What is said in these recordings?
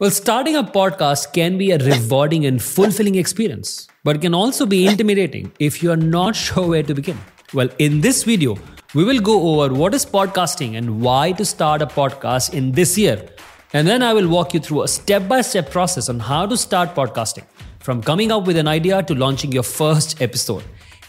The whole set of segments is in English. Well, starting a podcast can be a rewarding and fulfilling experience, but it can also be intimidating if you are not sure where to begin. Well, in this video, we will go over what is podcasting and why to start a podcast in this year. And then I will walk you through a step-by-step process on how to start podcasting, from coming up with an idea to launching your first episode.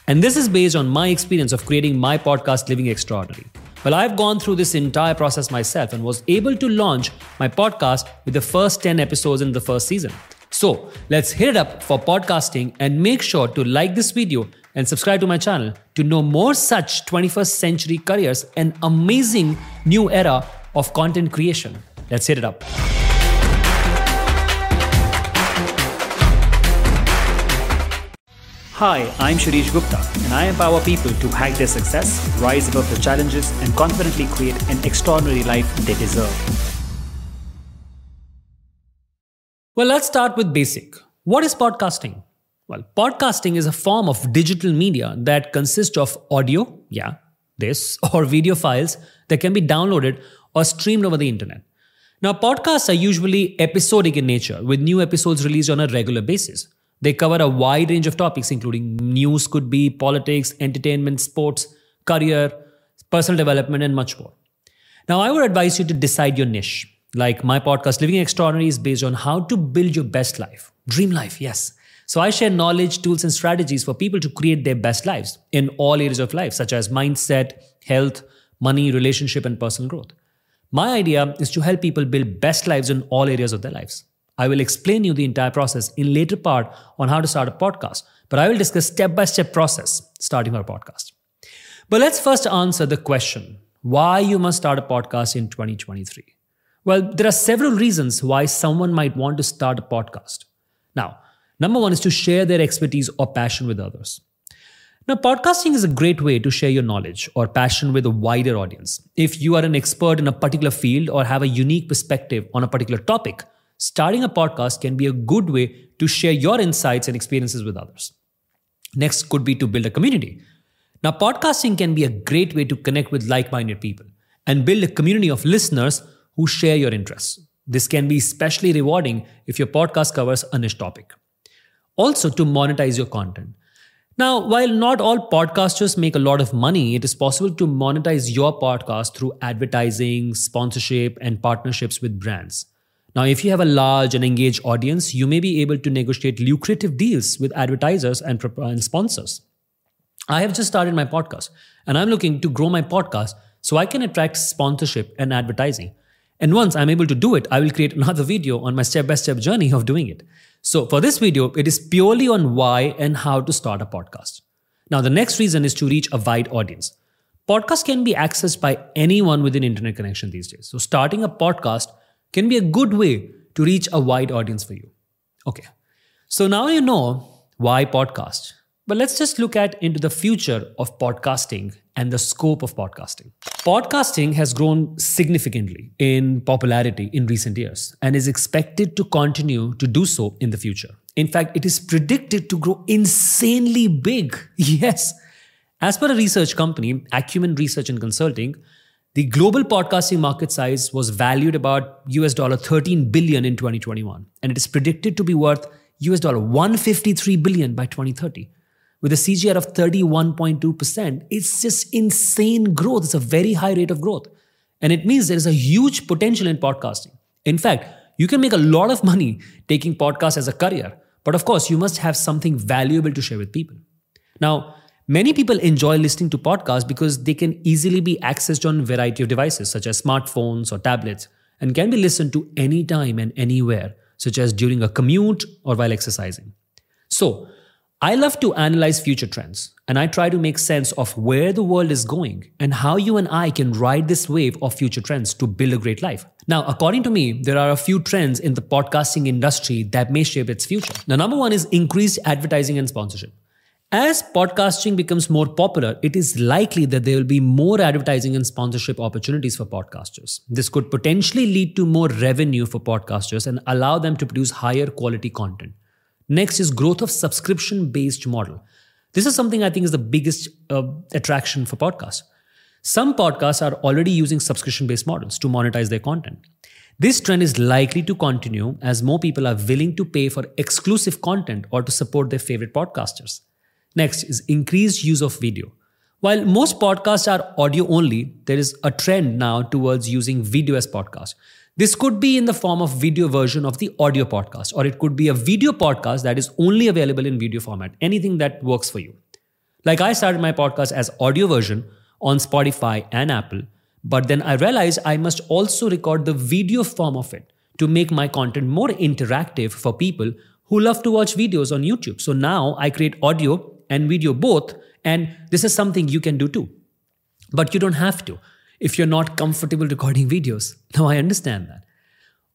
And this is based on my experience of creating my podcast, Living Extraordinary. Well, I've gone through this entire process myself and was able to launch my podcast with the first 10 episodes in the first season. So let's hit it up for podcasting and make sure to like this video and subscribe to my channel to know more such 21st century careers and amazing new era of content creation. Let's hit it up. Hi, I'm Sharish Gupta, and I empower people to hack their success, rise above the challenges, and confidently create an extraordinary life they deserve. Well, let's start with basic. What is podcasting? Well, podcasting is a form of digital media that consists of audio, or video files that can be downloaded or streamed over the internet. Now, podcasts are usually episodic in nature, with new episodes released on a regular basis. They cover a wide range of topics, including news could be, politics, entertainment, sports, career, personal development, and much more. Now, I would advise you to decide your niche. Like my podcast, Living Extraordinary, is based on how to build your best life. Dream life, yes. So I share knowledge, tools, and strategies for people to create their best lives in all areas of life, such as mindset, health, money, relationship, and personal growth. My idea is to help people build best lives in all areas of their lives. I will explain you the entire process in later part on how to start a podcast, but I will discuss step-by-step process starting our podcast. But let's first answer the question, why you must start a podcast in 2023? Well, there are several reasons why someone might want to start a podcast. Now, number one is to share their expertise or passion with others. Now, podcasting is a great way to share your knowledge or passion with a wider audience. If you are an expert in a particular field or have a unique perspective on a particular topic, starting a podcast can be a good way to share your insights and experiences with others. Next could be to build a community. Now, podcasting can be a great way to connect with like-minded people and build a community of listeners who share your interests. This can be especially rewarding if your podcast covers a niche topic. Also, to monetize your content. Now, while not all podcasters make a lot of money, it is possible to monetize your podcast through advertising, sponsorship, and partnerships with brands. Now, if you have a large and engaged audience, you may be able to negotiate lucrative deals with advertisers and sponsors. I have just started my podcast and I'm looking to grow my podcast so I can attract sponsorship and advertising. And once I'm able to do it, I will create another video on my step-by-step journey of doing it. So for this video, it is purely on why and how to start a podcast. Now, the next reason is to reach a wide audience. Podcasts can be accessed by anyone with an internet connection these days. So starting a podcast can be a good way to reach a wide audience for you. Okay, so now you know why podcast. But let's just look into the future of podcasting and the scope of podcasting. Podcasting has grown significantly in popularity in recent years and is expected to continue to do so in the future. In fact, it is predicted to grow insanely big. Yes. As per a research company, Acumen Research and Consulting, the global podcasting market size was valued about $13 billion in 2021, and it is predicted to be worth $153 billion by 2030. With a CAGR of 31.2%, it's just insane growth. It's a very high rate of growth. And it means there is a huge potential in podcasting. In fact, you can make a lot of money taking podcasts as a career. But of course, you must have something valuable to share with people. Now, many people enjoy listening to podcasts because they can easily be accessed on a variety of devices such as smartphones or tablets and can be listened to anytime and anywhere, such as during a commute or while exercising. So, I love to analyze future trends and I try to make sense of where the world is going and how you and I can ride this wave of future trends to build a great life. Now, according to me, there are a few trends in the podcasting industry that may shape its future. Now, number one is increased advertising and sponsorship. As podcasting becomes more popular, it is likely that there will be more advertising and sponsorship opportunities for podcasters. This could potentially lead to more revenue for podcasters and allow them to produce higher quality content. Next is growth of subscription-based model. This is something I think is the biggest attraction for podcasts. Some podcasts are already using subscription-based models to monetize their content. This trend is likely to continue as more people are willing to pay for exclusive content or to support their favorite podcasters. Next is increased use of video. While most podcasts are audio only, there is a trend now towards using video as podcasts. This could be in the form of video version of the audio podcast, or it could be a video podcast that is only available in video format, anything that works for you. Like I started my podcast as audio version on Spotify and Apple, but then I realized I must also record the video form of it to make my content more interactive for people who love to watch videos on YouTube. So now I create audio and video both, and this is something you can do too. But you don't have to if you're not comfortable recording videos. Now I understand that.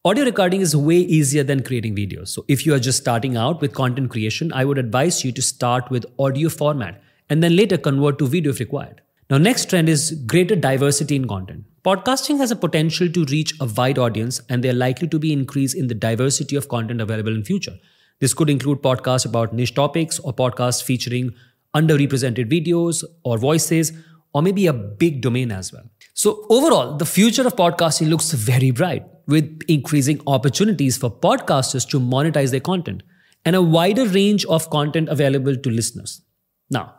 Audio recording is way easier than creating videos. So if you are just starting out with content creation, I would advise you to start with audio format and then later convert to video if required. Now, next trend is greater diversity in content. Podcasting has a potential to reach a wide audience, and there are likely to be an increase in the diversity of content available in future. This could include podcasts about niche topics, or podcasts featuring underrepresented videos or voices, or maybe a big domain as well. So overall, the future of podcasting looks very bright, with increasing opportunities for podcasters to monetize their content and a wider range of content available to listeners. Now,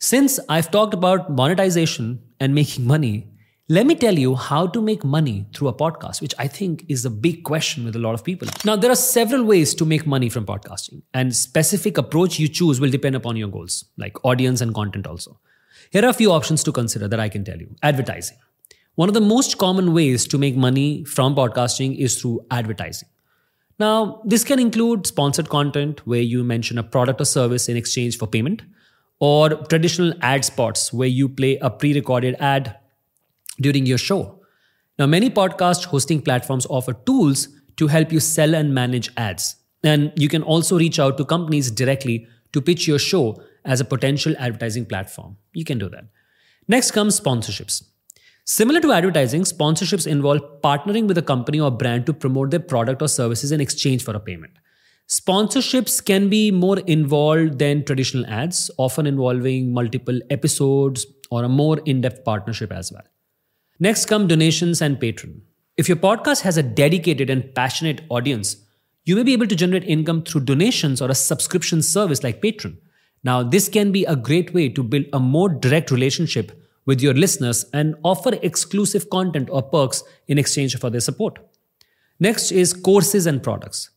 since I've talked about monetization and making money, let me tell you how to make money through a podcast, which I think is a big question with a lot of people. Now, there are several ways to make money from podcasting, and specific approach you choose will depend upon your goals, like audience and content also. Here are a few options to consider that I can tell you. Advertising. One of the most common ways to make money from podcasting is through advertising. Now, this can include sponsored content where you mention a product or service in exchange for payment, or traditional ad spots where you play a pre-recorded ad during your show. Now, many podcast hosting platforms offer tools to help you sell and manage ads. And you can also reach out to companies directly to pitch your show as a potential advertising platform. You can do that. Next comes sponsorships. Similar to advertising, sponsorships involve partnering with a company or brand to promote their product or services in exchange for a payment. Sponsorships can be more involved than traditional ads, often involving multiple episodes or a more in-depth partnership as well. Next come donations and Patreon. If your podcast has a dedicated and passionate audience, you may be able to generate income through donations or a subscription service like Patreon. Now, this can be a great way to build a more direct relationship with your listeners and offer exclusive content or perks in exchange for their support. Next is courses and products.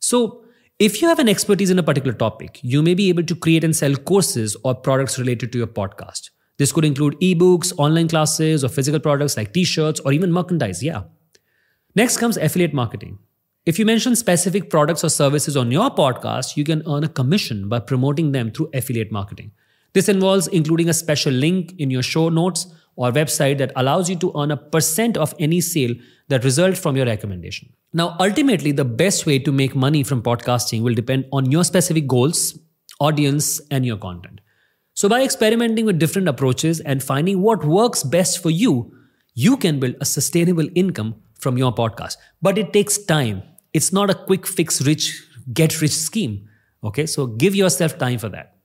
So, if you have an expertise in a particular topic, you may be able to create and sell courses or products related to your podcast. This could include ebooks, online classes, or physical products like t-shirts or even merchandise. Next comes affiliate marketing. If you mention specific products or services on your podcast, you can earn a commission by promoting them through affiliate marketing. This involves including a special link in your show notes or website that allows you to earn a percent of any sale that results from your recommendation. Now, ultimately, the best way to make money from podcasting will depend on your specific goals, audience, and your content. So by experimenting with different approaches and finding what works best for you, you can build a sustainable income from your podcast. But it takes time. It's not a quick fix, get rich scheme. Okay, so give yourself time for that.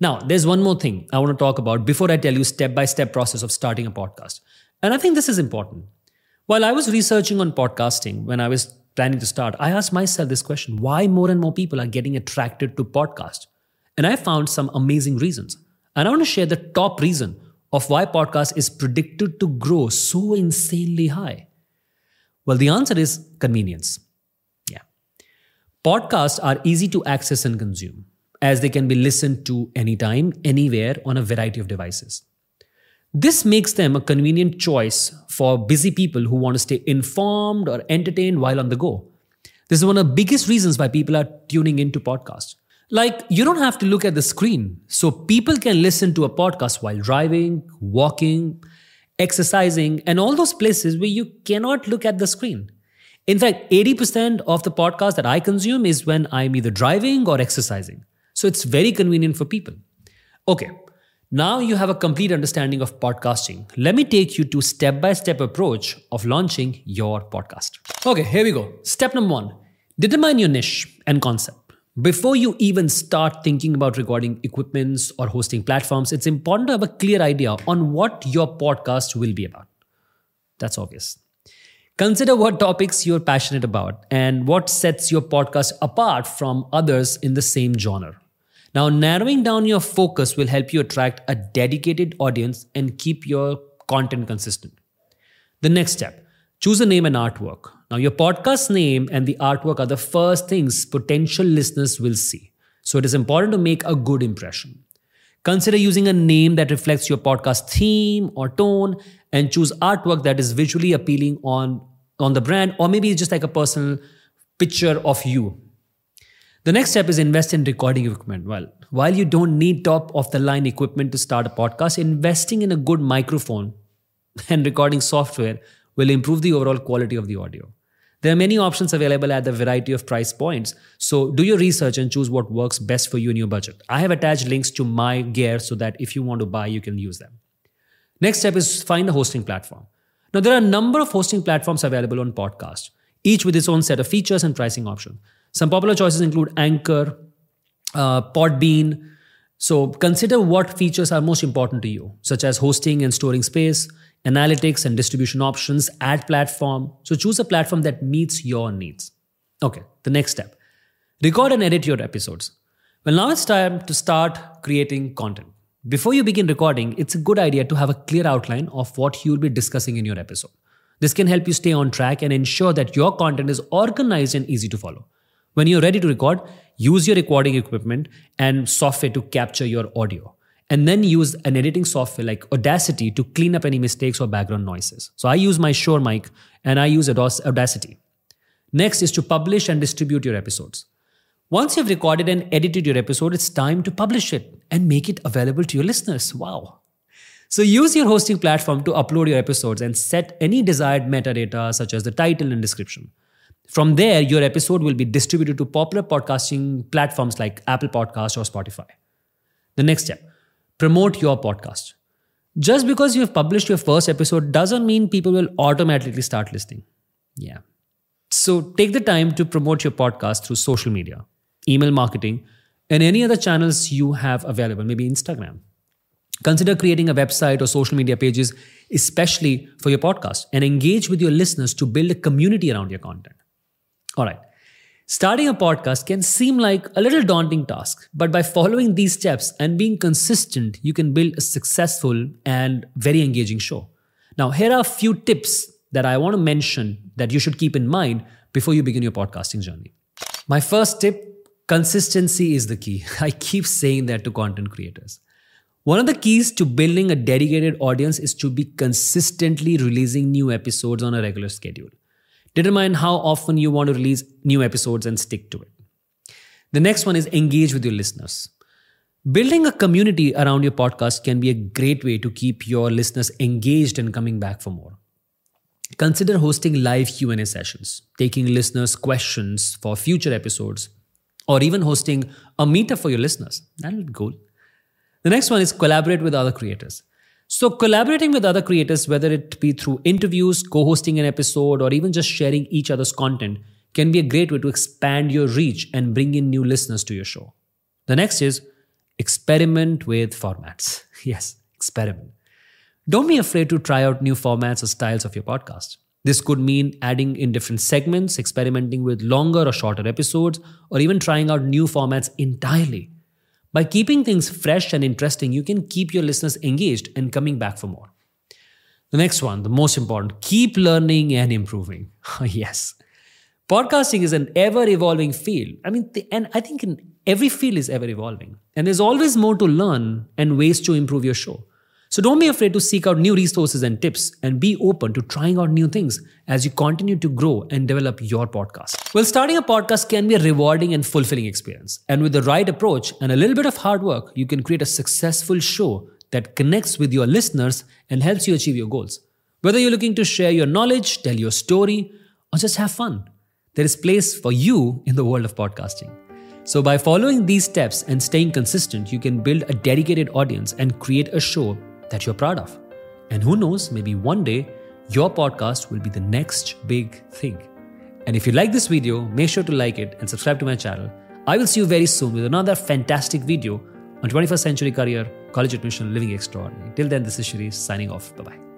Now, there's one more thing I want to talk about before I tell you step-by-step process of starting a podcast. And I think this is important. While I was researching on podcasting when I was planning to start, I asked myself this question: why more and more people are getting attracted to podcasts? And I found some amazing reasons. And I want to share the top reason of why podcast is predicted to grow so insanely high. Well, the answer is convenience. Podcasts are easy to access and consume, as they can be listened to anytime, anywhere, on a variety of devices. This makes them a convenient choice for busy people who want to stay informed or entertained while on the go. This is one of the biggest reasons why people are tuning into podcasts. Like, you don't have to look at the screen, so people can listen to a podcast while driving, walking, exercising, and all those places where you cannot look at the screen. In fact, 80% of the podcasts that I consume is when I'm either driving or exercising. So it's very convenient for people. Okay, now you have a complete understanding of podcasting. Let me take you to step-by-step approach of launching your podcast. Okay, here we go. Step number 1, determine your niche and concept. Before you even start thinking about recording equipments or hosting platforms, it's important to have a clear idea on what your podcast will be about. That's obvious. Consider what topics you're passionate about and what sets your podcast apart from others in the same genre. Now, narrowing down your focus will help you attract a dedicated audience and keep your content consistent. The next step, choose a name and artwork. Now, your podcast name and the artwork are the first things potential listeners will see. So it is important to make a good impression. Consider using a name that reflects your podcast theme or tone, and choose artwork that is visually appealing on the brand, or maybe it's just like a personal picture of you. The next step is invest in recording equipment. Well, while you don't need top-of-the-line equipment to start a podcast, investing in a good microphone and recording software will improve the overall quality of the audio. There are many options available at the variety of price points, so do your research and choose what works best for you in your budget. I have attached links to my gear so that if you want to buy, you can use them. Next step is find a hosting platform. Now, there are a number of hosting platforms available on podcasts, each with its own set of features and pricing options. Some popular choices include Anchor, Podbean. So consider what features are most important to you, such as hosting and storing space, analytics and distribution options, ad platform. So choose a platform that meets your needs. Okay, the next step. Record and edit your episodes. Well, now it's time to start creating content. Before you begin recording, it's a good idea to have a clear outline of what you'll be discussing in your episode. This can help you stay on track and ensure that your content is organized and easy to follow. When you're ready to record, use your recording equipment and software to capture your audio. And then use an editing software like Audacity to clean up any mistakes or background noises. So I use my Shure mic and I use Audacity. Next is to publish and distribute your episodes. Once you've recorded and edited your episode, it's time to publish it and make it available to your listeners. Wow. So use your hosting platform to upload your episodes and set any desired metadata such as the title and description. From there, your episode will be distributed to popular podcasting platforms like Apple Podcasts or Spotify. The next step. Promote your podcast. Just because you have published your first episode doesn't mean people will automatically start listening. Yeah. So take the time to promote your podcast through social media, email marketing, and any other channels you have available, maybe Instagram. Consider creating a website or social media pages, especially for your podcast, and engage with your listeners to build a community around your content. All right. Starting a podcast can seem like a little daunting task, but by following these steps and being consistent, you can build a successful and very engaging show. Now, here are a few tips that I want to mention that you should keep in mind before you begin your podcasting journey. My first tip, consistency is the key. I keep saying that to content creators. One of the keys to building a dedicated audience is to be consistently releasing new episodes on a regular schedule. Determine how often you want to release new episodes and stick to it. The next one is engage with your listeners. Building a community around your podcast can be a great way to keep your listeners engaged and coming back for more. Consider hosting live Q&A sessions, taking listeners' questions for future episodes, or even hosting a meetup for your listeners. That'll be cool. The next one is collaborate with other creators. So collaborating with other creators, whether it be through interviews, co-hosting an episode, or even just sharing each other's content, can be a great way to expand your reach and bring in new listeners to your show. The next is experiment with formats. Yes, experiment. Don't be afraid to try out new formats or styles of your podcast. This could mean adding in different segments, experimenting with longer or shorter episodes, or even trying out new formats entirely. By keeping things fresh and interesting, you can keep your listeners engaged and coming back for more. The next one, the most important, keep learning and improving. Yes. Podcasting is an ever-evolving field. And I think in every field is ever-evolving. And there's always more to learn and ways to improve your show. So don't be afraid to seek out new resources and tips, and be open to trying out new things as you continue to grow and develop your podcast. Well, starting a podcast can be a rewarding and fulfilling experience. And with the right approach and a little bit of hard work, you can create a successful show that connects with your listeners and helps you achieve your goals. Whether you're looking to share your knowledge, tell your story, or just have fun, there is place for you in the world of podcasting. So by following these steps and staying consistent, you can build a dedicated audience and create a show that you're proud of. And who knows, maybe one day, your podcast will be the next big thing. And if you like this video, make sure to like it and subscribe to my channel. I will see you very soon with another fantastic video on 21st century career, college admission, living extraordinary. Till then, this is Shirish signing off. Bye-bye.